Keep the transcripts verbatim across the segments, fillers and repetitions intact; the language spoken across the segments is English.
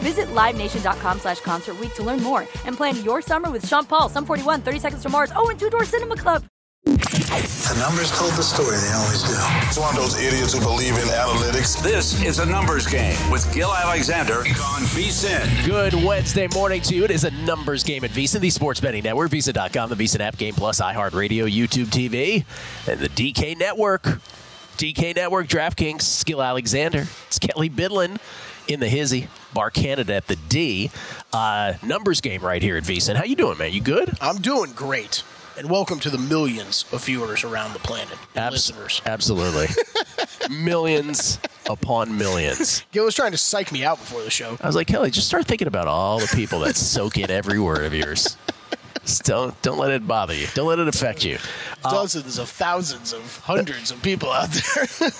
Visit live nation dot com slash concert week to learn more and plan your summer with Sean Paul, Sum forty-one, thirty seconds to Mars, oh, and Two Door Cinema Club. The numbers told the story, they always do. It's one of those idiots who believe in analytics. This is a numbers game with Gil Alexander on VSiN. Good Wednesday morning to you. It is a numbers game at VSiN, the sports betting network, visa dot com, the VSiN app, Game Plus, iHeartRadio, YouTube T V, and the D K Network. D K Network, DraftKings, Gil Alexander. It's Kelly Bydlon in the hizzy, Bar Canada at the D. Uh, numbers game right here at VSiN. How you doing, man? You good? I'm doing great. And welcome to the millions of viewers around the planet. Abs- listeners. Absolutely. Millions upon millions. Gil was trying to psych me out before the show. I was like, Kelly, just start thinking about all the people that soak in every word of yours. Just don't, don't let it bother you. Don't let it affect you. Dozens uh, of thousands of hundreds of people out there.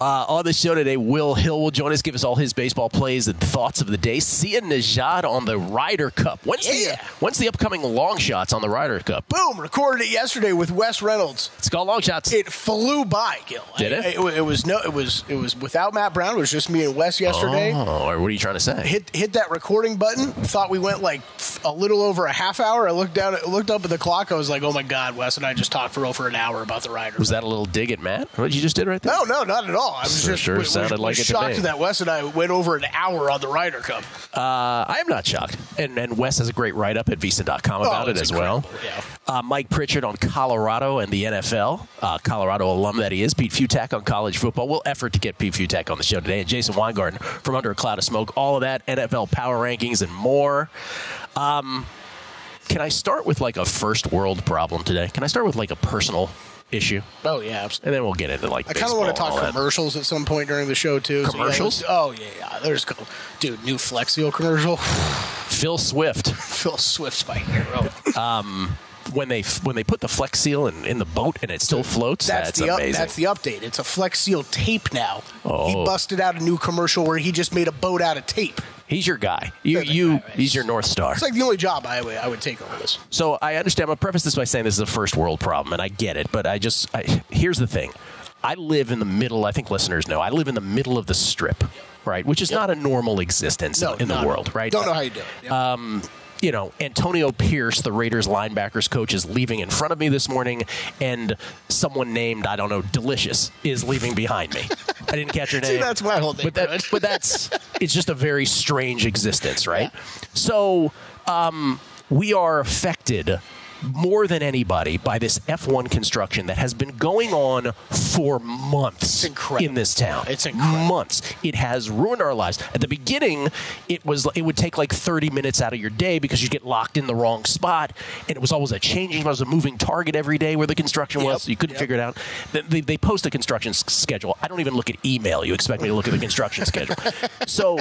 Uh, on the show today, Will Hill will join us, give us all his baseball plays and thoughts of the day. Seiya Nejad on the Ryder Cup. When's, yeah. the, when's the upcoming long shots on the Ryder Cup? Boom! Recorded it yesterday with Wes Reynolds. It's called long shots. It flew by, Gil. Did it? I, it? It was no. It was it was without Matt Brown. It was just me and Wes yesterday. Oh, or what are you trying to say? Hit hit that recording button. Thought we went like a little over a half hour. I looked down. Looked up at the clock. I was like, oh my God, Wes and I just talked for over an hour about the Ryder Cup. Was that a little dig at Matt? What you just did right there? No, no, not at all. I was sure, just sure we, sounded we, like we it shocked that Wes and I went over an hour on the Ryder Cup. Uh, I am not shocked. And, and Wes has a great write-up at visa dot com about oh, it as incredible. well. Yeah. Uh, Mike Pritchard on Colorado and the N F L. Uh, Colorado alum that he is. Pete Fiutak on college football. We'll effort to get Pete Fiutak on the show today. And Jason Weingarten from Under a Cloud of Smoke. All of that, N F L power rankings and more. Um, can I start with like a first world problem today? Can I start with like a personal issue? Oh, yeah. Absolutely. And then we'll get into like I kind of want to talk commercials that. at some point during the show, too. Commercials? So, yeah, oh, yeah, yeah. There's a couple. Dude, new Flex Seal commercial. Phil Swift. Phil Swift's my hero. Um, when they when they put the Flex Seal in, in the boat and it still floats, that's, that's the amazing. Up, that's the update. It's a Flex Seal tape now. Oh. He busted out a new commercial where he just made a boat out of tape. He's your guy. You, you, guy, right? He's your North Star. It's like the only job I would, I would take over this. So I understand. I'm going to preface this by saying this is a first world problem, and I get it. But I just, I, here's the thing. I live in the middle, I think listeners know, I live in the middle of the Strip, right? Which is yep. not a normal existence no, in the world, it. right? Don't know how you do it. Yep. Um, you know, Antonio Pierce, the Raiders linebackers coach, is leaving in front of me this morning, and someone named, I don't know, Delicious is leaving behind me. I didn't catch her name. See, that's my whole thing. But, that, but that's, it's just a very strange existence, right? Yeah. So um, we are affected more than anybody by this F one construction that has been going on for months in this town. It's incredible. Months. It has ruined our lives. At the beginning, it was it would take like thirty minutes out of your day because you'd get locked in the wrong spot, and it was always a changing, it was a moving target every day where the construction yep. was, so you couldn't yep. figure it out. They, they post a construction s- schedule. I don't even look at email. You expect me to look at the construction schedule. So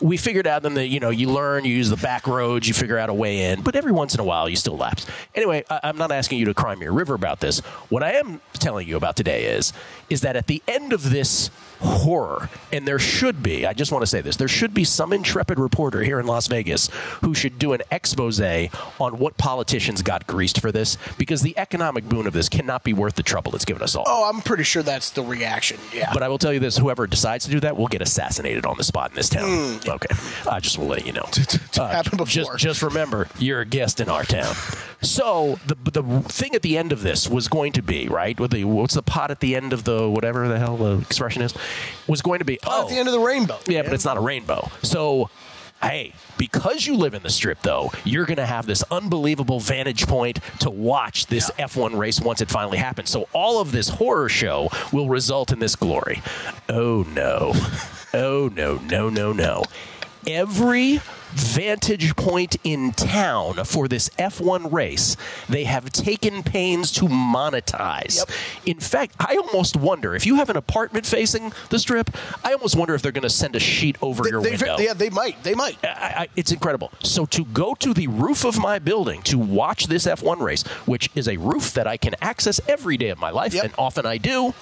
we figured out then that, you know, you learn, you use the back roads, you figure out a way in, but every once in a while you still lapse. Anyway, I, I'm not asking you to cry me a river about this. What I am telling you about today is, is that at the end of this horror, and there should be, I just want to say this, there should be some intrepid reporter here in Las Vegas who should do an expose on what politicians got greased for this, because the economic boon of this cannot be worth the trouble it's given us all. Oh, I'm pretty sure that's the reaction, yeah. But I will tell you this, whoever decides to do that will get assassinated on the spot in this town. Mm. Okay, I just will let you know. Uh, just, just remember, you're a guest in our town. So the the thing at the end of this was going to be, right, with the, what's the pot at the end of the whatever the hell the expression is, was going to be, pot oh. at the end of the rainbow. Yeah, man. But it's not a rainbow. So Hey, because you live in the Strip, though, you're going to have this unbelievable vantage point to watch this yeah. F one race once it finally happens. So all of this horror show will result in this glory. Oh, no. Oh, no, no, no, no. Every vantage point in town for this F one race, they have taken pains to monetize. Yep. In fact, I almost wonder, if you have an apartment facing the Strip, I almost wonder if they're going to send a sheet over they, your they, window. Yeah, they might. They might. I, I, it's incredible. So to go to the roof of my building to watch this F one race, which is a roof that I can access every day of my life, yep. and often I do.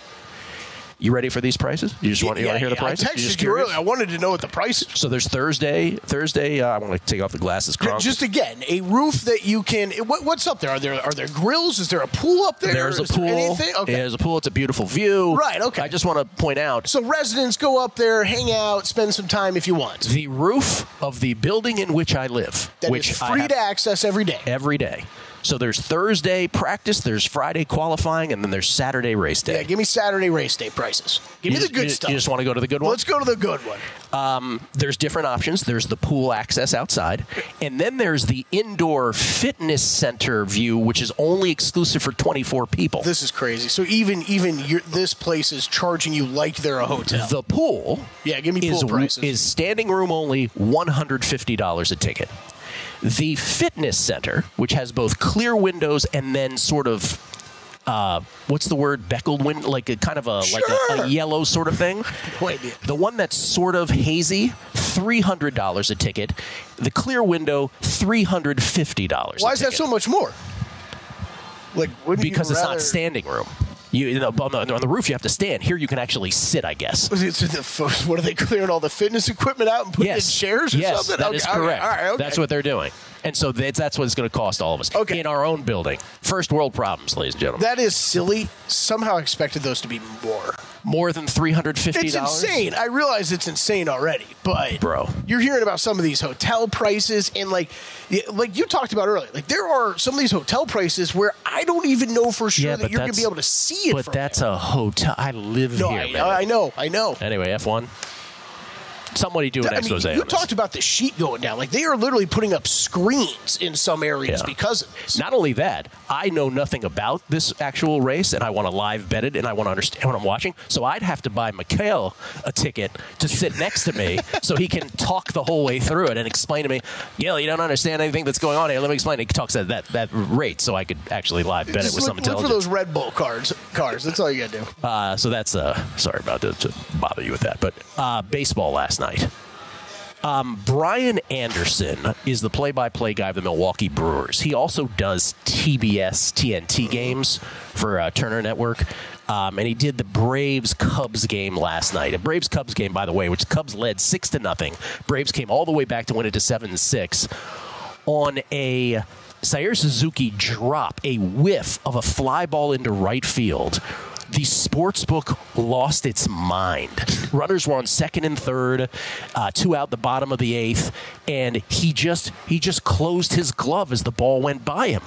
You ready for these prices? You just want, you yeah, want to hear yeah, the prices? I texted you earlier. I wanted to know what the price is. So there's Thursday. Thursday, uh, I want to take off the glasses. Crump. Just again, a roof that you can. What, what's up there? Are there are there grills? Is there a pool up there? There's a pool. There okay. There's a pool. It's a beautiful view. Right. Okay. I just want to point out. So residents go up there, hang out, spend some time if you want. The roof of the building in which I live, that which is free to access every day. Every day. So there's Thursday practice, there's Friday qualifying, and then there's Saturday race day. Yeah, give me Saturday race day prices. Give you me just, the good you stuff. You just want to go to the good one? Let's go to the good one. Um, there's different options. There's the pool access outside, and then there's the indoor fitness center view, which is only exclusive for twenty-four people. This is crazy. So even even your, this place is charging you like they're a hotel. The pool, yeah, give me pool is, prices. Is standing room only, one hundred fifty dollars a ticket. The fitness center, which has both clear windows and then sort of, uh, what's the word, beckled window, like a kind of a sure. like a, a yellow sort of thing. No idea. The one that's sort of hazy, three hundred dollars a ticket. The clear window, three hundred fifty dollars. Why is that so much more? Like, wouldn't because you rather- it's not standing room. You, you know, on, the, on the roof, you have to stand. Here, you can actually sit, I guess. What are they clearing all the fitness equipment out and putting yes. in chairs or yes, something? Yes, that okay. is correct. All right. All right. Okay. That's what they're doing. And so that's, that's what it's going to cost all of us okay. in our own building. First world problems, ladies and gentlemen. That is silly. Somehow expected those to be more. More than three hundred fifty dollars? It's insane. I realize it's insane already, but bro, you're hearing about some of these hotel prices, and like like you talked about earlier, like there are some of these hotel prices where I don't even know for sure yeah, that you're going to be able to see it But from that's there. A hotel. I live no, here, I, man. I know. I know. Anyway, F one. Somebody do an expose. I mean, you talked about the sheet going down. Like, they are literally putting up screens in some areas yeah. because of this. Not only that, I know nothing about this actual race, and I want to live bet it, and I want to understand what I'm watching. So I'd have to buy Mikhail a ticket to sit next to me so he can talk the whole way through it and explain to me, Gail, you don't understand anything that's going on here. Let me explain. He talks at that, that rate so I could actually live bet Just it with look, some intelligence. Look for those Red Bull cards. Cars. That's all you got to do. Uh, so that's uh, – sorry about to, to bother you with that. But uh, baseball last night. Um, Brian Anderson is the play-by-play guy of the Milwaukee Brewers. He also does T B S T N T games for uh, Turner Network, um, and he did the Braves-Cubs game last night. A Braves-Cubs game, by the way, which Cubs led six to nothing. Braves came all the way back to win it to seven six on a Seiya Suzuki drop, a whiff of a fly ball into right field. The sportsbook lost its mind. Runners were on second and third, uh, two out the bottom of the eighth, and he just he just closed his glove as the ball went by him.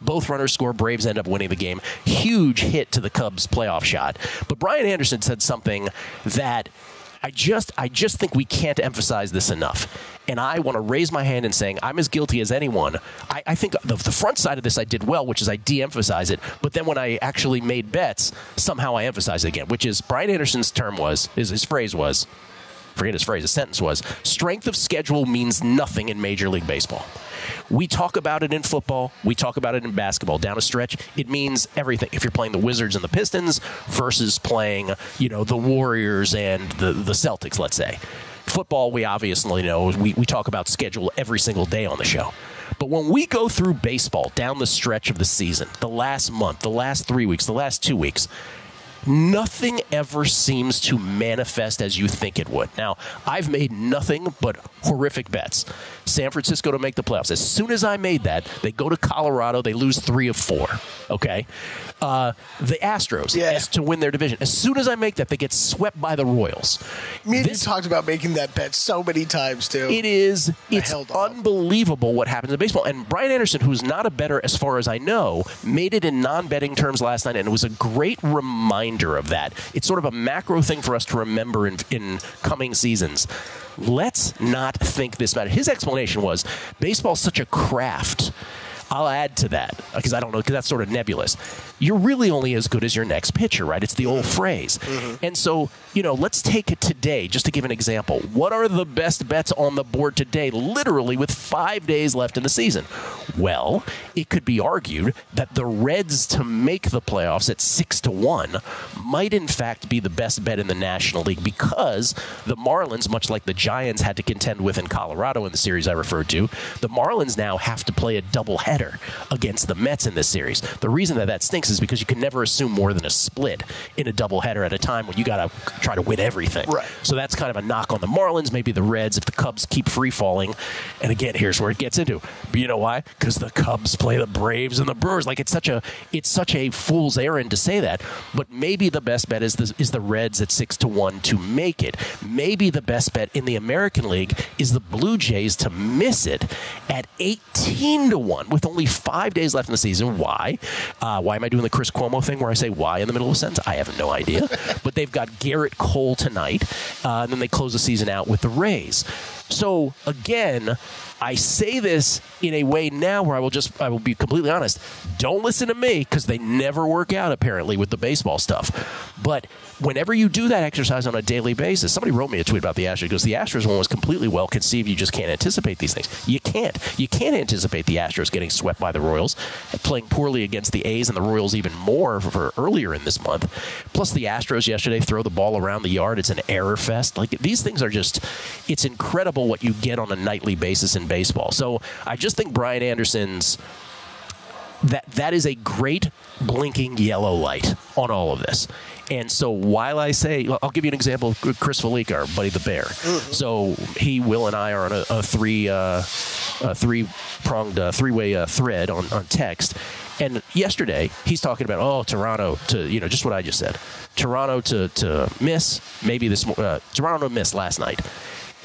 Both runners score. Braves end up winning the game. Huge hit to the Cubs' playoff shot. But Brian Anderson said something that I just I just think we can't emphasize this enough. And I want to raise my hand in saying I'm as guilty as anyone. I, I think the, the front side of this I did well, which is I de-emphasize it. But then when I actually made bets, somehow I emphasize it again, which is Brian Anderson's term was, is his phrase was, forget his phrase, his sentence was, strength of schedule means nothing in Major League Baseball. We talk about it in football. We talk about it in basketball. Down a stretch, it means everything. If you're playing the Wizards and the Pistons versus playing, you know, the Warriors and the, the Celtics, let's say. Football, we obviously know. We, we talk about schedule every single day on the show. But when we go through baseball down the stretch of the season, the last month, the last three weeks, the last two weeks, nothing ever seems to manifest as you think it would. Now, I've made nothing but horrific bets. San Francisco to make the playoffs. As soon as I made that, they go to Colorado. They lose three of four. Okay? Uh, the Astros yeah. as to win their division. As soon as I make that, they get swept by the Royals. Me and this, you talked about making that bet so many times, too. It is. It's unbelievable what happens in baseball. And Brian Anderson, who's not a better as far as I know, made it in non-betting terms last night, and it was a great reminder reminder of that. It's sort of a macro thing for us to remember in, in coming seasons. Let's not think this matter. His explanation was, baseball's such a craft. I'll add to that, because I don't know, because that's sort of nebulous. You're really only as good as your next pitcher, right? It's the old phrase. Mm-hmm. And so, you know, let's take it today, just to give an example. What are the best bets on the board today, literally with five days left in the season? Well, it could be argued that the Reds to make the playoffs at six to one might, in fact, be the best bet in the National League, because the Marlins, much like the Giants had to contend with in Colorado in the series I referred to, the Marlins now have to play a doubleheader against the Mets in this series. The reason that that stinks is because you can never assume more than a split in a doubleheader at a time when you got to try to win everything. Right. So that's kind of a knock on the Marlins, maybe the Reds, if the Cubs keep free-falling. And again, here's where it gets into. But you know why? Because the Cubs play the Braves and the Brewers. Like, it's such a it's such a fool's errand to say that. But maybe the best bet is the, is the Reds at six to one to make it. Maybe the best bet in the American League is the Blue Jays to miss it at eighteen to one with only five days left in the season. Why? Uh, why am I doing the Chris Cuomo thing where I say why in the middle of a sentence? I have no idea. But they've got Garrett Cole tonight, uh, and then they close the season out with the Rays. So, again, I say this in a way now where I will just, I will be completely honest. Don't listen to me, because they never work out, apparently, with the baseball stuff. But whenever you do that exercise on a daily basis, somebody wrote me a tweet about the Astros. It goes, the Astros one was completely well-conceived. You just can't anticipate these things. You can't. You can't anticipate the Astros getting swept by the Royals, playing poorly against the A's and the Royals even more for earlier in this month. Plus, the Astros yesterday throw the ball around the yard. It's an error fest. Like, these things are just, it's incredible what you get on a nightly basis in baseball. So I just think Brian Anderson's, that that is a great blinking yellow light on all of this. And so while I say, I'll give you an example of Chris Velica, our buddy the Bear. Mm-hmm. So he, Will, and I are on a, a three, uh, a three-pronged, uh, three-way uh, thread on, on text. And yesterday, he's talking about, oh, Toronto to, you know, just what I just said. Toronto to, to miss, maybe this, uh, Toronto missed last night.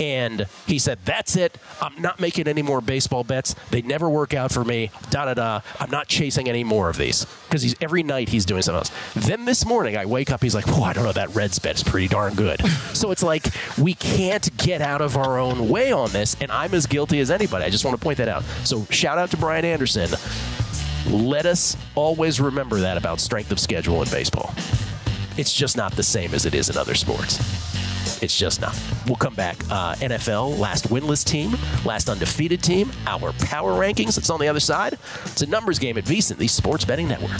And he said, that's it. I'm not making any more baseball bets. They never work out for me. Da-da-da. I'm not chasing any more of these. Because he's every night he's doing something else. Then this morning I wake up, he's like, oh, I don't know, that Reds bet's pretty darn good. So it's like we can't get out of our own way on this, and I'm as guilty as anybody. I just want to point that out. So shout out to Brian Anderson. Let us always remember that about strength of schedule in baseball. It's just not the same as it is in other sports. It's just not. We'll come back. Uh, N F L, last winless team, last undefeated team, our power rankings. It's on the other side. It's a numbers game at VSiN, the Sports Betting Network.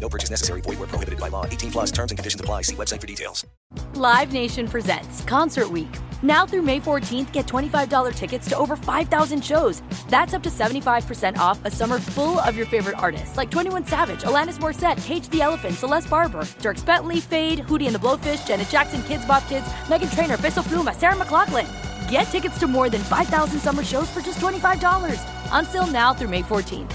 No purchase necessary. Void where prohibited by law. eighteen plus terms and conditions apply. See website for details. Live Nation presents Concert Week. Now through May fourteenth, get twenty-five dollars tickets to over five thousand shows. That's up to seventy-five percent off a summer full of your favorite artists like twenty-one Savage, Alanis Morissette, Cage the Elephant, Celeste Barber, Dierks Bentley, Fade, Hootie and the Blowfish, Janet Jackson, Kidz Bop Kids, Meghan Trainor, Peso Pluma, Sarah McLachlan. Get tickets to more than five thousand summer shows for just twenty-five dollars. Until now through May fourteenth.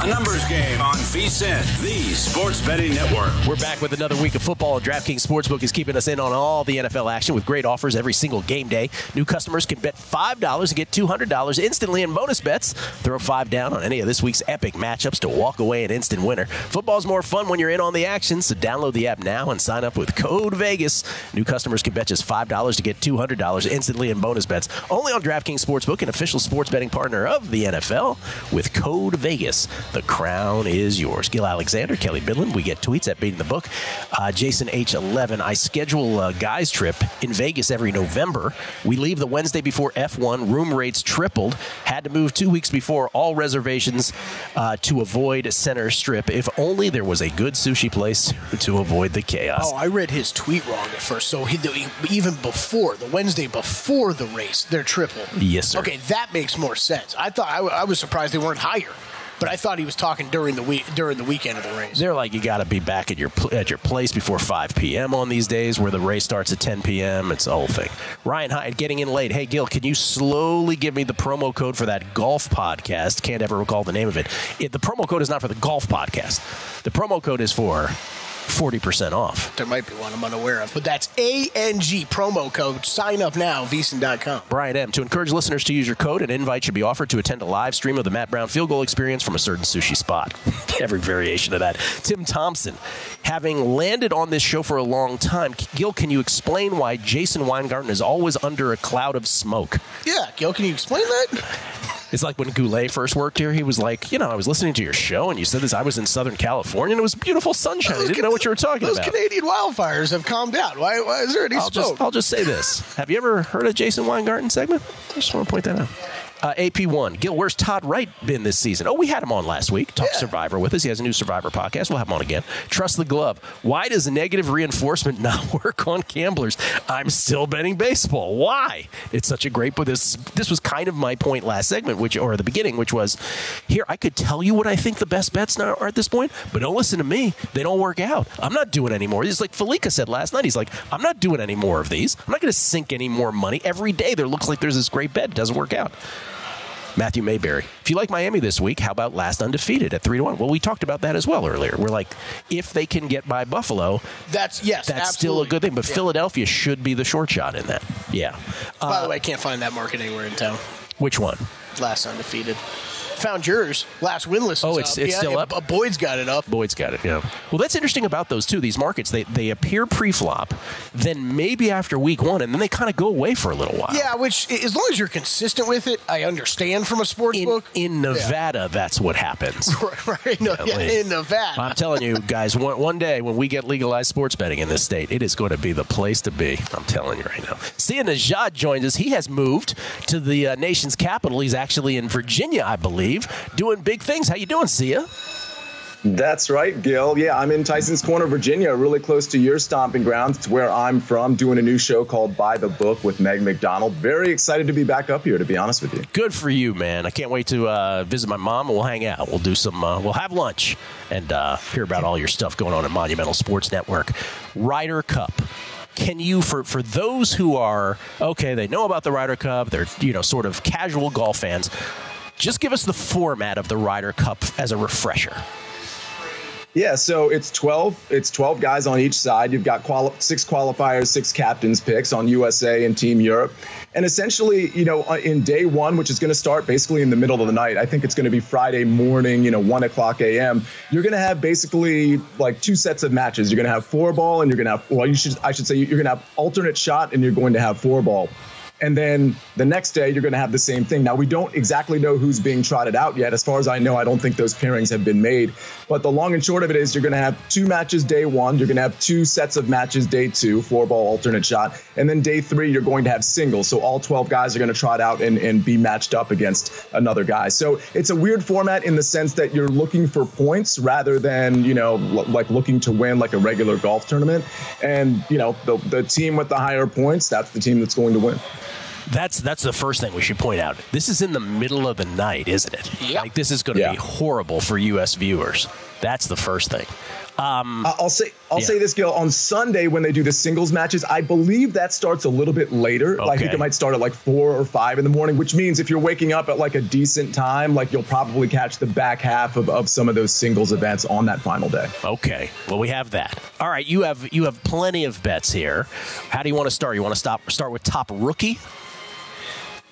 A numbers game on VSiN, the sports betting network. We're back with another week of football, and DraftKings Sportsbook is keeping us in on all the N F L action with great offers every single game day. New customers can bet five dollars and get two hundred dollars instantly in bonus bets. Throw five down on any of this week's epic matchups to walk away an instant winner. Football's more fun when you're in on the action, so download the app now and sign up with Code Vegas. New customers can bet just five dollars to get two hundred dollars instantly in bonus bets. Only on DraftKings Sportsbook, an official sports betting partner of the N F L, with Code Vegas. The crown is yours. Gil Alexander, Kelly Bydlon. We get tweets at Beating the Book. Uh, Jason H eleven. I schedule a guys trip in Vegas every November. We leave the Wednesday before F one. Room rates tripled. Had to move two weeks before. All reservations uh, to avoid Center Strip. If only there was a good sushi place to avoid the chaos. Oh, I read his tweet wrong at first. So he, he, even before, the Wednesday before the race, they're tripled. Yes, sir. Okay, that makes more sense. I thought I, I was surprised they weren't higher. But I thought he was talking during the week, during the weekend of the race. They're like, you got to be back at your at your place before five p.m. on these days where the race starts at ten p.m. It's the whole thing. Ryan Hyde getting in late. Hey, Gil, can you slowly give me the promo code for that golf podcast? Can't ever recall the name of it. it the promo code is not for the golf podcast. The promo code is for forty percent off. There might be one I'm unaware of, but that's A N G promo code. Sign up now, V S I N dot com. Brian M. To encourage listeners to use your code, an invite should be offered to attend a live stream of the Matt Brown field goal experience from a certain sushi spot. Every variation of that. Tim Thompson. Having landed on this show for a long time, Gil, can you explain why Jason Weingarten is always under a cloud of smoke? Yeah, Gil, can you explain that? It's like when Goulet first worked here, he was like, you know, I was listening to your show, and you said this. I was in Southern California, and it was beautiful sunshine. I didn't know what you were talking those about. Those Canadian wildfires have calmed down. Why, why is there any I'll smoke? Just, I'll just say this. Have you ever heard of Jason Weingarten segment? I just want to point that out. Uh, A P one, Gil, where's Todd Wright been this season? Oh, we had him on last week. Talk yeah. Survivor with us. He has a new Survivor podcast. We'll have him on again. Trust the Glove. Why does negative reinforcement not work on gamblers? I'm still betting baseball. Why? It's such a great book. This, this was kind of my point last segment, which or the beginning, which was, here, I could tell you what I think the best bets now are at this point, but don't listen to me. They don't work out. I'm not doing any more. It's like Felica said last night. He's like, I'm not doing any more of these. I'm not going to sink any more money. Every day there looks like there's this great bet. It doesn't work out. Matthew Mayberry. If you like Miami this week, how about last undefeated at three to one? Well, we talked about that as well earlier. We're like, if they can get by Buffalo, that's yes, that's absolutely. Still a good thing. But yeah. Philadelphia should be the short shot in that. Yeah. By uh, the way, I can't find that market anywhere in town. Which one? Last undefeated. Found yours. Last winless. Oh, it's, up. it's yeah, still up? Boyd's got it up. Boyd's got it, yeah. Well, that's interesting about those, too. These markets, they, they appear pre-flop, then maybe after week one, and then they kind of go away for a little while. Yeah, which, as long as you're consistent with it, I understand from a sports in, book. In Nevada, yeah. That's what happens. Right. No, yeah, like, in Nevada. I'm telling you, guys, one, one day when we get legalized sports betting in this state, it is going to be the place to be. I'm telling you right now. Seiya Nejad joins us. He has moved to the uh, nation's capital. He's actually in Virginia, I believe. Doing big things. How you doing, Seiya? That's right, Gil. Yeah, I'm in Tysons Corner, Virginia, really close to your stomping grounds. It's where I'm from, doing a new show called By the Book with Meg McDonald. Very excited to be back up here, to be honest with you. Good for you, man. I can't wait to uh, visit my mom, and we'll hang out. We'll do some, uh, we'll have lunch and uh, hear about all your stuff going on at Monumental Sports Network. Ryder Cup. Can you, for, for those who are, okay, they know about the Ryder Cup, they're, you know, sort of casual golf fans, just give us the format of the Ryder Cup as a refresher. Yeah, so it's twelve. It's twelve guys on each side. You've got quali- six qualifiers, six captains picks on U S A and Team Europe. And essentially, you know, in day one, which is going to start basically in the middle of the night, I think it's going to be Friday morning, you know, one o'clock a.m., you're going to have basically like two sets of matches. You're going to have four ball and you're going to have, well, you should, I should say you're going to have alternate shot and you're going to have four ball. And then the next day, you're going to have the same thing. Now, we don't exactly know who's being trotted out yet. As far as I know, I don't think those pairings have been made. But the long and short of it is you're going to have two matches day one. You're going to have two sets of matches day two, four ball alternate shot. And then day three, you're going to have singles. So all twelve guys are going to trot out and, and be matched up against another guy. So it's a weird format in the sense that you're looking for points rather than, you know, l- like looking to win like a regular golf tournament. And, you know, the, the team with the higher points, that's the team that's going to win. That's that's the first thing we should point out. This is in the middle of the night, isn't it? Yep. Like this is going to yeah. be horrible for U S viewers. That's the first thing. Um, uh, I'll say I'll yeah. say this, Gil. On Sunday when they do the singles matches, I believe that starts a little bit later. Okay. I think it might start at like four or five in the morning, which means if you're waking up at like a decent time, like you'll probably catch the back half of, of some of those singles events on that final day. Okay. Well, we have that. All right. You have you have plenty of bets here. How do you want to start? You want to stop start with top rookie?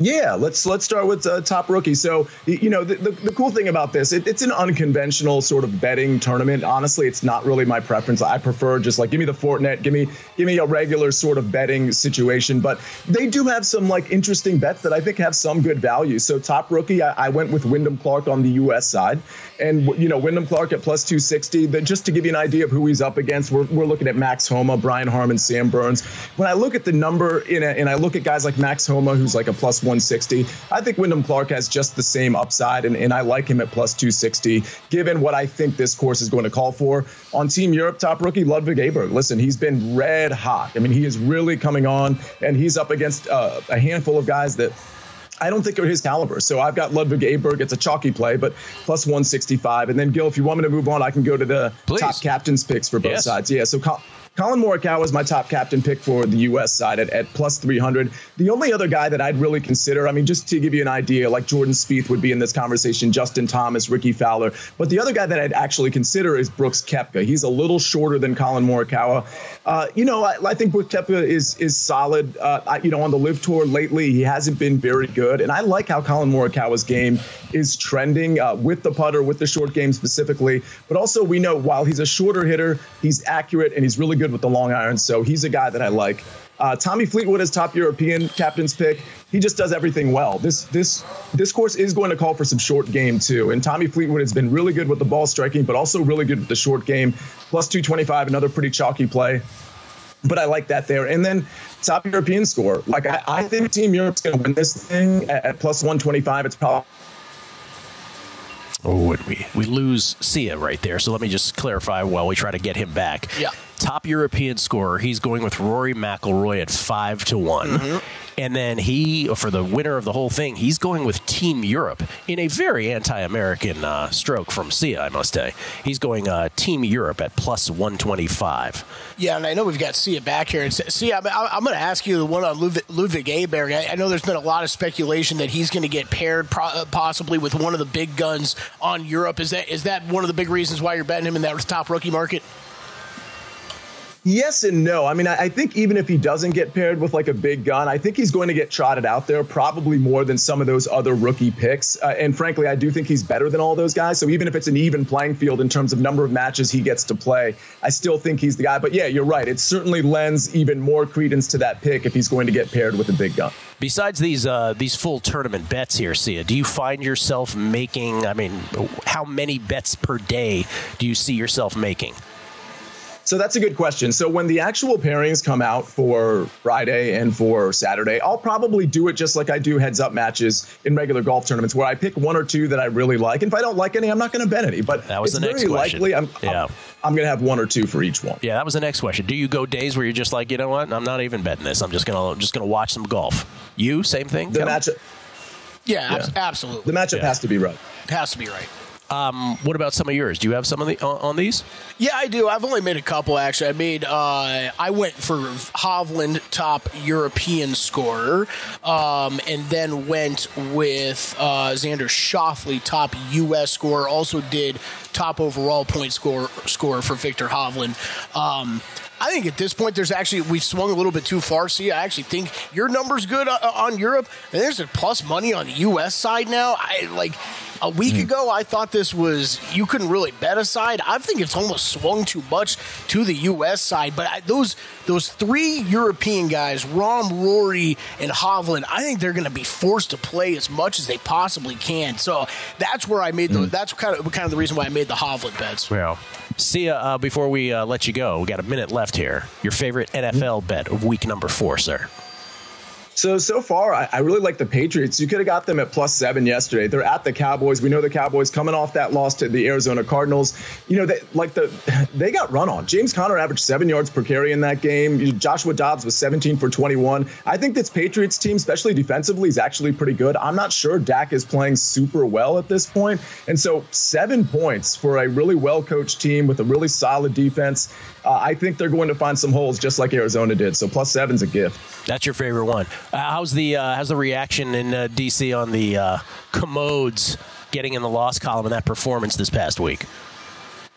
Yeah, let's let's start with uh, top rookie. So, you know, the, the, the cool thing about this, it, it's an unconventional sort of betting tournament. Honestly, it's not really my preference. I prefer just like give me the Fortinet, give me give me a regular sort of betting situation. But they do have some like interesting bets that I think have some good value. So top rookie, I, I went with Wyndham Clark on the U S side. And, you know, Wyndham Clark at plus two sixty. That, just to give you an idea of who he's up against, we're, we're looking at Max Homa, Brian Harmon, Sam Burns. When I look at the number in a, and I look at guys like Max Homa, who's like a plus one sixty. I think Wyndham Clark has just the same upside, and, and I like him at plus two sixty, given what I think this course is going to call for. On Team Europe, top rookie Ludwig Aberg. Listen, he's been red hot. I mean, he is really coming on, and he's up against uh, a handful of guys that I don't think are his caliber. So I've got Ludwig Aberg. It's a chalky play, but plus one sixty-five. And then, Gil, if you want me to move on, I can go to the Please. top captain's picks for both yes. sides. Yeah, so Col- Colin Morikawa is my top captain pick for the U S side at, at plus three hundred. The only other guy that I'd really consider, I mean, just to give you an idea, like Jordan Spieth would be in this conversation, Justin Thomas, Ricky Fowler. But the other guy that I'd actually consider is Brooks Koepka. He's a little shorter than Colin Morikawa. Uh, you know, I, I think Brooks Koepka is is solid. Uh, I, you know, on the Live Tour lately, he hasn't been very good. And I like how Colin Morikawa's game is trending uh, with the putter, with the short game specifically. But also we know while he's a shorter hitter, he's accurate and he's really good. good with the long iron, so he's a guy that I like. Uh, Tommy Fleetwood is top European captain's pick. He just does everything well. This this this course is going to call for some short game too. And Tommy Fleetwood has been really good with the ball striking, but also really good with the short game. Plus two twenty-five, another pretty chalky play. But I like that there. And then top European score. Like I, I think Team Europe's going to win this thing at, at plus one twenty-five. It's probably. Oh, would we? We lose Seiya right there. So let me just clarify while we try to get him back. Yeah. Top European scorer, he's going with Rory McIlroy at five to one. Mm-hmm. And then he, for the winner of the whole thing, he's going with Team Europe in a very anti-American uh, stroke from Seiya, I must say. He's going uh, Team Europe at plus one twenty-five. Yeah, and I know we've got Seiya back here. And Seiya, I'm going to ask you the one on Ludwig, Ludwig Aberg. I know there's been a lot of speculation that he's going to get paired pro- possibly with one of the big guns on Europe. Is that is that one of the big reasons why you're betting him in that top rookie market? Yes and no. I mean, I think even if he doesn't get paired with like a big gun, I think he's going to get trotted out there probably more than some of those other rookie picks. Uh, and frankly, I do think he's better than all those guys. So even if it's an even playing field in terms of number of matches he gets to play, I still think he's the guy. But yeah, you're right. It certainly lends even more credence to that pick if he's going to get paired with a big gun. Besides these uh, these full tournament bets here, Seiya, do you find yourself making, I mean, how many bets per day do you see yourself making? So that's a good question. So when the actual pairings come out for Friday and for Saturday, I'll probably do it just like I do heads up matches in regular golf tournaments where I pick one or two that I really like. And if I don't like any, I'm not going to bet any. But that was it's the next very question. likely I'm, yeah. I'm, I'm going to have one or two for each one. Yeah, that was the next question. Do you go days where you're just like, you know what? I'm not even betting this. I'm just going to just going to watch some golf. You, same thing? The matchup. Yeah, yeah, absolutely. The matchup yeah. has to be right. It has to be right. Um, what about some of yours? Do you have some of the, on, on these? Yeah, I do. I've only made a couple, actually. I made. Uh, I went for Hovland, top European scorer, um, and then went with uh, Xander Schauffele, top U S scorer. Also did top overall point scorer, scorer for Victor Hovland. Um, I think at this point, there's actually we've swung a little bit too far. See, I actually think your number's good on, on Europe, and there's a plus money on the U S side now. I like. A week mm. ago, I thought this was you couldn't really bet a side. I think it's almost swung too much to the U S side. But I, those those three European guys, Rahm, Rory, and Hovland, I think they're going to be forced to play as much as they possibly can. So that's where I made the, mm. that's kind of kind of the reason why I made the Hovland bets. Well, Seiya, uh, before we uh, let you go, we got a minute left here. Your favorite N F L mm. bet of week number four, sir. So, so far, I, I really like the Patriots. You could have got them at plus seven yesterday. They're at the Cowboys. We know the Cowboys coming off that loss to the Arizona Cardinals. You know, they, like the they got run on. James Conner averaged seven yards per carry in that game. Joshua Dobbs was seventeen for twenty-one. I think this Patriots team, especially defensively, is actually pretty good. I'm not sure Dak is playing super well at this point. And so seven points for a really well-coached team with a really solid defense. Uh, I think they're going to find some holes just like Arizona did. So plus seven's a gift. That's your favorite one. Uh, how's the uh, how's the reaction in uh, D C on the uh, commodes getting in the loss column in that performance this past week?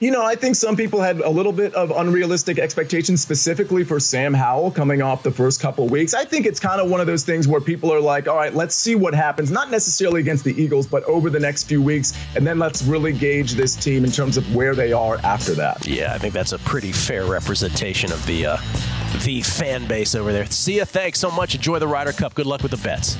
you know, I think some people had a little bit of unrealistic expectations, specifically for Sam Howell coming off the first couple weeks. I think it's kind of one of those things where people are like, all right, let's see what happens, not necessarily against the Eagles, but over the next few weeks. And then let's really gauge this team in terms of where they are after that. Yeah, I think that's a pretty fair representation of the uh, the fan base over there. Seiya, thanks so much. Enjoy the Ryder Cup. Good luck with the bets.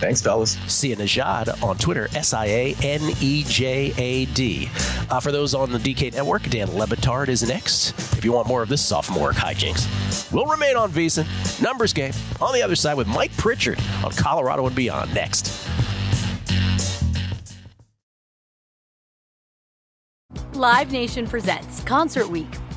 Thanks, fellas. Seiya Nejad on Twitter, S I A N E J A D. Uh, for those on the D K Network, Dan Lebitard is next. If you want more of this sophomore hijinks, we'll remain on VSiN. Numbers game on the other side with Mike Pritchard on Colorado and Beyond next. Live Nation presents Concert Week.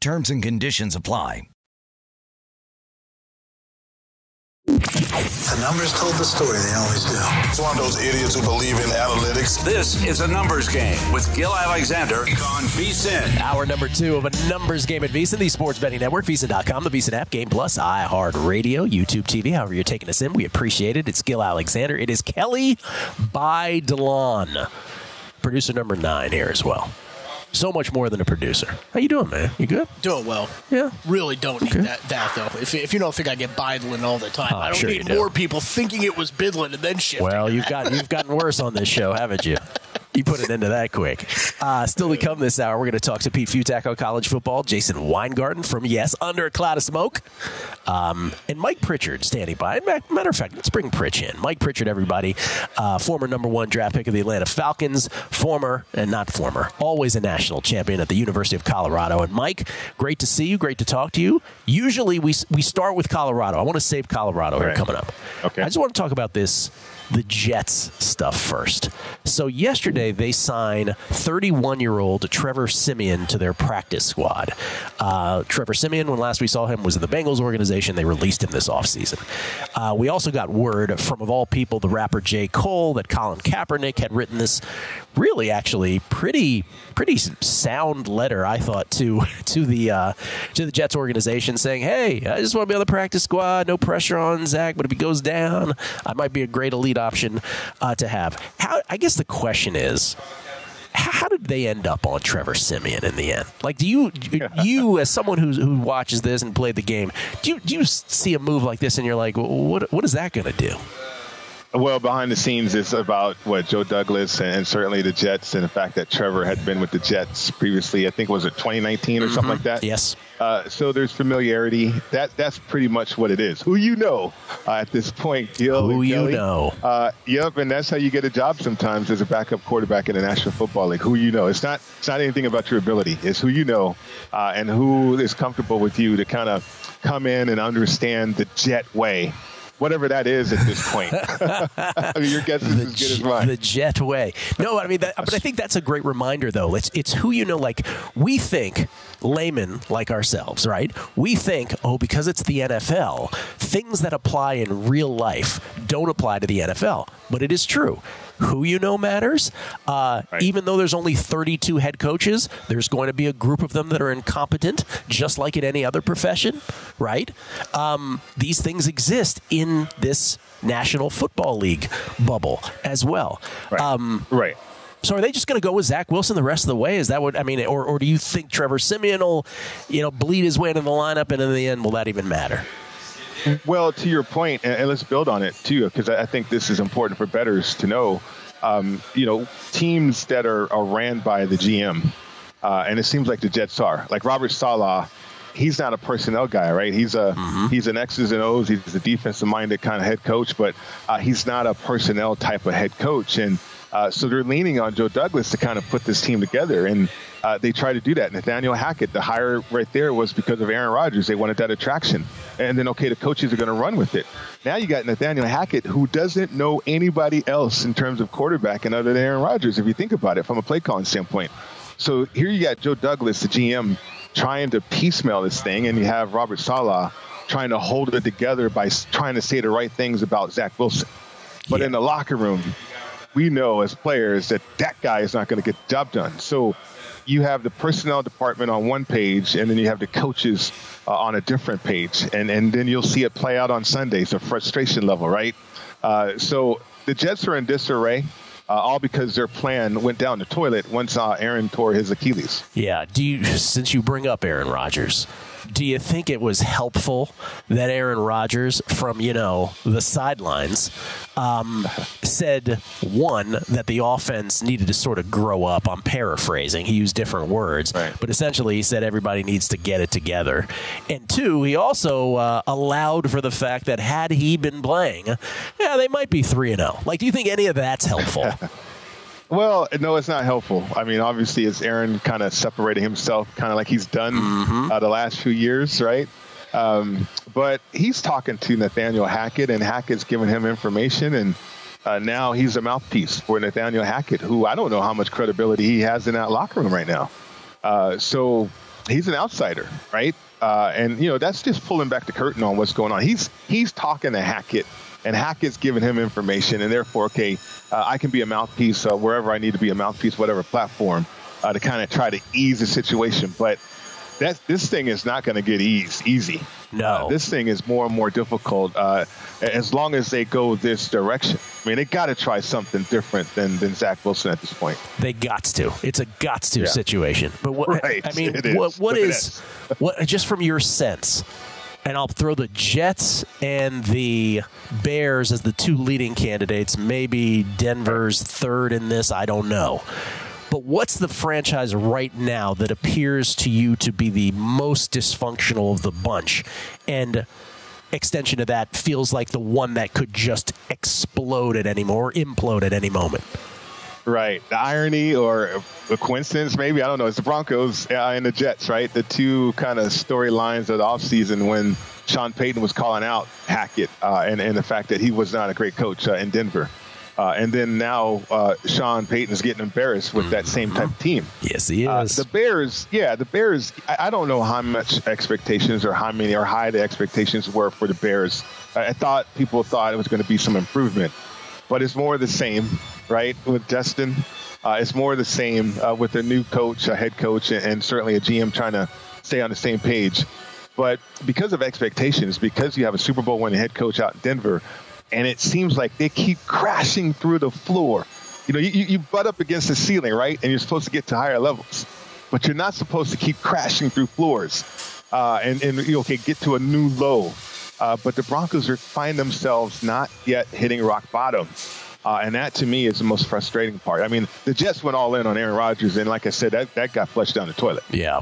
Terms and conditions apply. The numbers told the story, they always do. It's one of those idiots who believe in analytics. This is a numbers game with Gil Alexander on VSiN. Hour number two of a numbers game at VSiN, the sports betting network, VSiN dot com, the VSiN app, Game Plus, iHeartRadio, YouTube T V. However you're taking us in, we appreciate it. It's Gil Alexander. It is Kelly Bydlon, producer number nine here as well. So much more than a producer. How you doing, man? You good? Doing well. Yeah. Really don't need okay. that, that, though. If, if you don't think I get Bydlon all the time, oh, I don't sure need do. more people thinking it was Bydlon and then shifting. Well, you've got you've gotten worse on this show, haven't you? You put an end to that quick. Uh, still to come this hour, we're going to talk to Pete Fiutak on college football, Jason Weingarten from Yes, Under a Cloud of Smoke, um, and Mike Pritchard standing by. Matter of fact, let's bring Pritch in. Mike Pritchard, everybody, uh, former number one draft pick of the Atlanta Falcons, former and not former, always a national champion at the University of Colorado. And Mike, great to see you. Great to talk to you. Usually we we start with Colorado. I want to save Colorado here right. coming up. Okay. I just want to talk about this. The Jets stuff first. So yesterday they sign thirty-one-year-old Trevor Siemian to their practice squad. Uh, Trevor Siemian, when last we saw him, was in the Bengals organization. They released him this offseason. Uh, we also got word from, of all people, the rapper J. Cole, that Colin Kaepernick had written this really actually pretty pretty sound letter, I thought, to to the uh, to the Jets organization saying, hey, I just want to be on the practice squad. No pressure on Zach, but if he goes down, I might be a great elite option uh, to have. How, I guess the question is, how, how did they end up on Trevor Siemian in the end? Like, do you, do you as someone who who watches this and played the game, do you, do you see a move like this and you're like, what what is that going to do? Well, behind the scenes, it's about what Joe Douglas and, and certainly the Jets, and the fact that Trevor had been with the Jets previously. I think was it twenty nineteen or mm-hmm. something like that. Yes. Uh, so there's familiarity. That that's pretty much what it is. Who you know uh, at this point, Gil. Who you Kelly. know. Uh, yep, and that's how you get a job sometimes as a backup quarterback in the National Football League. Who you know. It's not it's not anything about your ability. It's who you know, uh, and who is comfortable with you to kind of come in and understand the Jet way. Whatever that is at this point. I mean, your guess is the as good as mine. The Jet way. No, I mean, that, but I think that's a great reminder, though. It's it's who you know. Like, we think, laymen like ourselves, right? We think, oh, because it's the N F L, things that apply in real life don't apply to the N F L. But it is true. Who you know matters. Uh, right. Even though there's only thirty-two head coaches, there's going to be a group of them that are incompetent, just like in any other profession, right? Um, these things exist in this National Football League bubble as well. Right. Um, right. So are they just going to go with Zach Wilson the rest of the way? Is that what I mean? Or, or do you think Trevor Siemian will, you know, bleed his way into the lineup, and in the end, will that even matter? Well, to your point, and let's build on it, too, because I think this is important for bettors to know, um, you know, teams that are, are ran by the G M, uh, and it seems like the Jets are, like Robert Saleh he's not a personnel guy, right? He's a mm-hmm. he's an X's and O's. He's a defensive-minded kind of head coach, but uh, he's not a personnel type of head coach. And uh, so they're leaning on Joe Douglas to kind of put this team together, and uh, they try to do that. Nathaniel Hackett, the hire right there was because of Aaron Rodgers. They wanted that attraction. And then, okay, the coaches are going to run with it. Now you got Nathaniel Hackett, who doesn't know anybody else in terms of quarterback and other than Aaron Rodgers, if you think about it, from a play-calling standpoint. So here you got Joe Douglas, the G M, trying to piecemeal this thing, and you have Robert Saleh trying to hold it together by trying to say the right things about Zach Wilson. But yeah. in the locker room, we know as players that that guy is not going to get the job done. So you have the personnel department on one page, and then you have the coaches uh, on a different page. And, and then you'll see it play out on Sundays, the frustration level, right? Uh, so the Jets are in disarray. Uh, all because their plan went down the toilet once uh, Aaron tore his Achilles. Yeah. Do you, since you bring up Aaron Rodgers, do you think it was helpful that Aaron Rodgers, from you know the sidelines, um, said one that the offense needed to sort of grow up? I'm paraphrasing; he used different words, right. but essentially he said everybody needs to get it together. And two, he also uh, allowed for the fact that had he been playing, yeah, they might be three and zero. Like, do you think any of that's helpful? Well, no, it's not helpful. I mean, obviously, it's Aaron kind of separating himself, kind of like he's done mm-hmm. uh, the last few years, right? Um, but he's talking to Nathaniel Hackett, and Hackett's giving him information, and uh, now he's a mouthpiece for Nathaniel Hackett, who I don't know how much credibility he has in that locker room right now. Uh, so he's an outsider, right? Uh, and, you know, that's just pulling back the curtain on what's going on. He's he's talking to Hackett. And Hackett's giving him information, and therefore, okay, uh, I can be a mouthpiece uh, wherever I need to be a mouthpiece, whatever platform, uh, to kind of try to ease the situation. But that this thing is not going to get eased easy. No, uh, this thing is more and more difficult. Uh, as long as they go this direction, I mean, they got to try something different than than Zach Wilson at this point. They got to. It's a got to yeah. situation. But what right. I mean, is. what what Look is what just from your sense? And I'll throw the Jets and the Bears as the two leading candidates. Maybe Denver's third in this. I don't know. But what's the franchise right now that appears to you to be the most dysfunctional of the bunch? And extension of that feels like the one that could just explode at any moment or implode at any moment. Right. The irony or a coincidence, maybe, I don't know. It's the Broncos and the Jets, right? The two kind of storylines of the offseason when Sean Payton was calling out Hackett uh, and, and the fact that he was not a great coach uh, in Denver. Uh, and then now uh, Sean Payton's getting embarrassed with that same type of team. Yes, he is. Uh, the Bears, yeah, the Bears, I, I don't know how much expectations or how many or high the expectations were for the Bears. I, I thought people thought it was going to be some improvement. But it's more the same, right, with Justin. Uh, it's more the same uh, with a new coach, a head coach, and, and certainly a G M trying to stay on the same page. But because of expectations, because you have a Super Bowl winning head coach out in Denver, and it seems like they keep crashing through the floor. You know, you, you butt up against the ceiling, right, and you're supposed to get to higher levels. But you're not supposed to keep crashing through floors uh, and, and, okay, get to a new low. Uh, but the Broncos are find themselves not yet hitting rock bottom. Uh, and that, to me, is the most frustrating part. I mean, the Jets went all in on Aaron Rodgers. And like I said, that, that got flushed down the toilet. Yeah.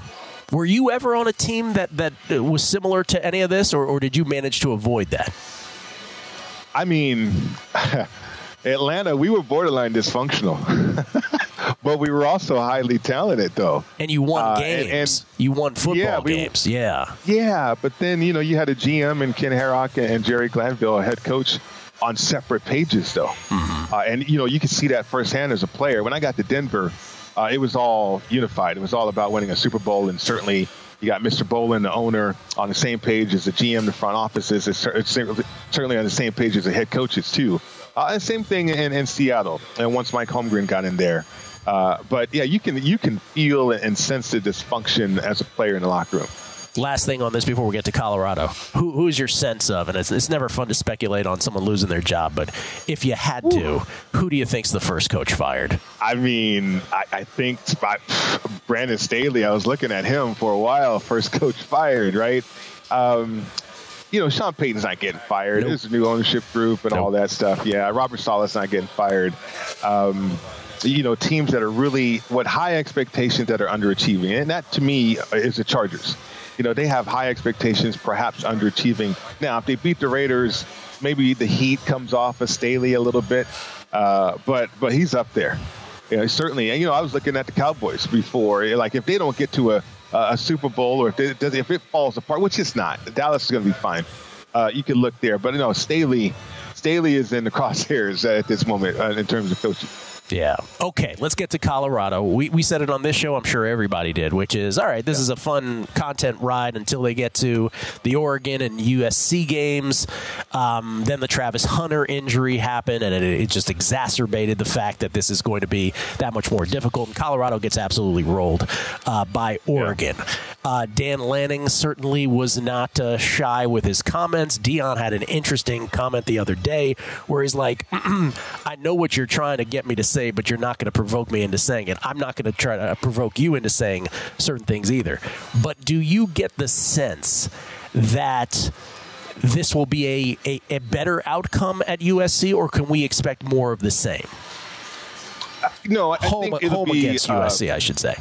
Were you ever on a team that, that was similar to any of this, or, or did you manage to avoid that? I mean, Atlanta, we were borderline dysfunctional. But we were also highly talented, though. And you won uh, games. And, and you won football yeah, we, games. Yeah. Yeah. But then, you know, you had a G M and Ken Herrock and Jerry Glanville, a head coach, on separate pages, though. Mm-hmm. Uh, and, you know, you could see that firsthand as a player. When I got to Denver, uh, it was all unified. It was all about winning a Super Bowl. And certainly you got Mister Bolin, the owner, on the same page as the G M, the front offices. It's certainly on the same page as the head coaches, too. Uh, and same thing in, in Seattle. And once Mike Holmgren got in there. Uh, but, yeah, you can you can feel and sense the dysfunction as a player in the locker room. Last thing on this before we get to Colorado. Who who is your sense of, and it's, it's never fun to speculate on someone losing their job, but if you had Ooh. to, who do you think's the first coach fired? I mean, I, I think I, Brandon Staley, I was looking at him for a while, first coach fired, right? Um, you know, Sean Payton's not getting fired. Nope. There's a new ownership group and nope. all that stuff. Yeah, Robert Saleh's not getting fired. Um You know, teams that are really with high expectations that are underachieving. And that, to me, is the Chargers. you know, they have high expectations, perhaps underachieving. Now, if they beat the Raiders, maybe the heat comes off of Staley a little bit, uh, but but he's up there. You know, certainly. And, you know, I was looking at the Cowboys before. Like, if they don't get to a, a Super Bowl, or if, they, if it falls apart, which it's not, Dallas is going to be fine. Uh, you can look there. But, you know, Staley, Staley is in the crosshairs at this moment uh, in terms of coaching. Yeah. Okay, let's get to Colorado. We we said it on this show, I'm sure everybody did, which is, all right, this yeah. is a fun content ride until they get to the Oregon and U S C games. Um, then the Travis Hunter injury happened, and it, it just exacerbated the fact that this is going to be that much more difficult. And Colorado gets absolutely rolled uh, by Oregon. Yeah. Uh, Dan Lanning certainly was not uh, shy with his comments. Dion had an interesting comment the other day where he's like, I know what you're trying to get me to say, but you're not going to provoke me into saying it. I'm not going to try to provoke you into saying certain things either. But do you get the sense that this will be a, a, a better outcome at U S C, or can we expect more of the same? No, I home, think it'll home be, against uh, U S C, I should say.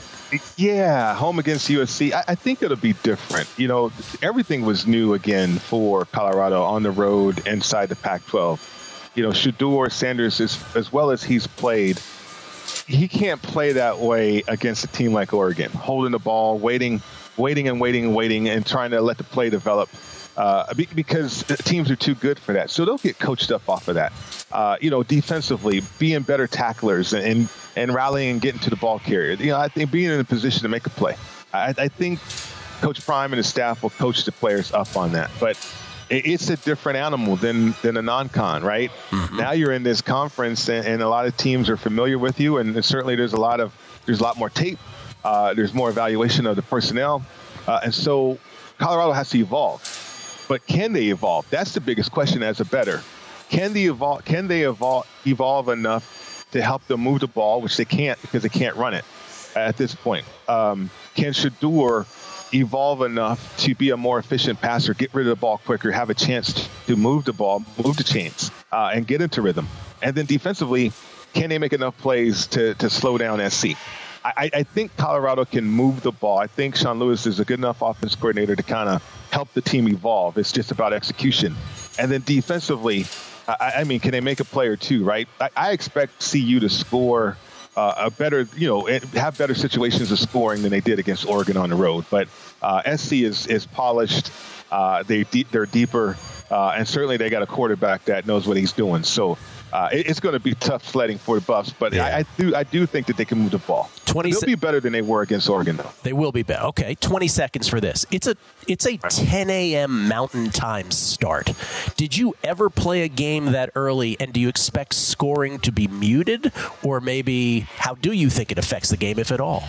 Yeah, home against U S C. I, I think it'll be different. You know, everything was new again for Colorado on the road inside the Pac twelve. You know, Shador Sanders, is, as well as he's played, he can't play that way against a team like Oregon, holding the ball, waiting, waiting and waiting and waiting and trying to let the play develop uh, because teams are too good for that. So they'll get coached up off of that. Uh, you know, defensively, being better tacklers and, and, and rallying and getting to the ball carrier. You know, I think being in a position to make a play. I, I think Coach Prime and his staff will coach the players up on that. But it's a different animal than, than a non-con, right? Mm-hmm. Now you're in this conference, and, and a lot of teams are familiar with you, and certainly there's a lot of there's a lot more tape, uh, there's more evaluation of the personnel, uh, and so Colorado has to evolve. But can they evolve? That's the biggest question as a bettor. Can they evolve? Can they evolve evolve enough to help them move the ball, which they can't because they can't run it at this point? Um, can Shador evolve enough to be a more efficient passer, get rid of the ball quicker, have a chance to move the ball, move the chains, uh, and get into rhythm? And then defensively, can they make enough plays to, to slow down S C? I, I think Colorado can move the ball. I think Sean Lewis is a good enough offense coordinator to kind of help the team evolve. It's just about execution. And then defensively, I, I mean, can they make a play or two, right? I, I expect C U to score Uh, a better, you know, have better situations of scoring than they did against Oregon on the road. But uh, S C is is polished. Uh, they deep, they're deeper, uh, and certainly they got a quarterback that knows what he's doing. So uh, it, it's going to be tough sledding for the Buffs. But yeah. I, I do I do think that they can move the ball. twenty They'll se- be better than they were against Oregon, though. They will be better. Okay, twenty seconds for this. It's a it's a ten a.m. Mountain Time start. Did you ever play a game that early, and do you expect scoring to be muted, or maybe how do you think it affects the game, if at all?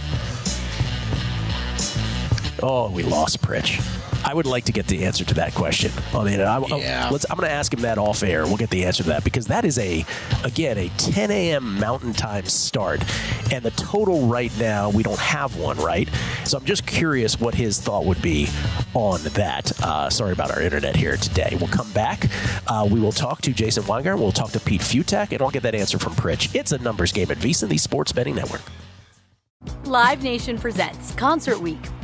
Oh, we lost Pritch. I would like to get the answer to that question. I mean, I, yeah. I, let's, I'm going to ask him that off air. We'll get the answer to that because that is, a, again, a ten a.m. Mountain Time start. And the total right now, we don't have one, right? So I'm just curious what his thought would be on that. Uh, sorry about our internet here today. We'll come back. Uh, we will talk to Jason Weingarten. We'll talk to Pete Fiutak, and I'll get that answer from Pritch. It's a numbers game at VSiN, the Sports Betting Network. Live Nation presents Concert Week.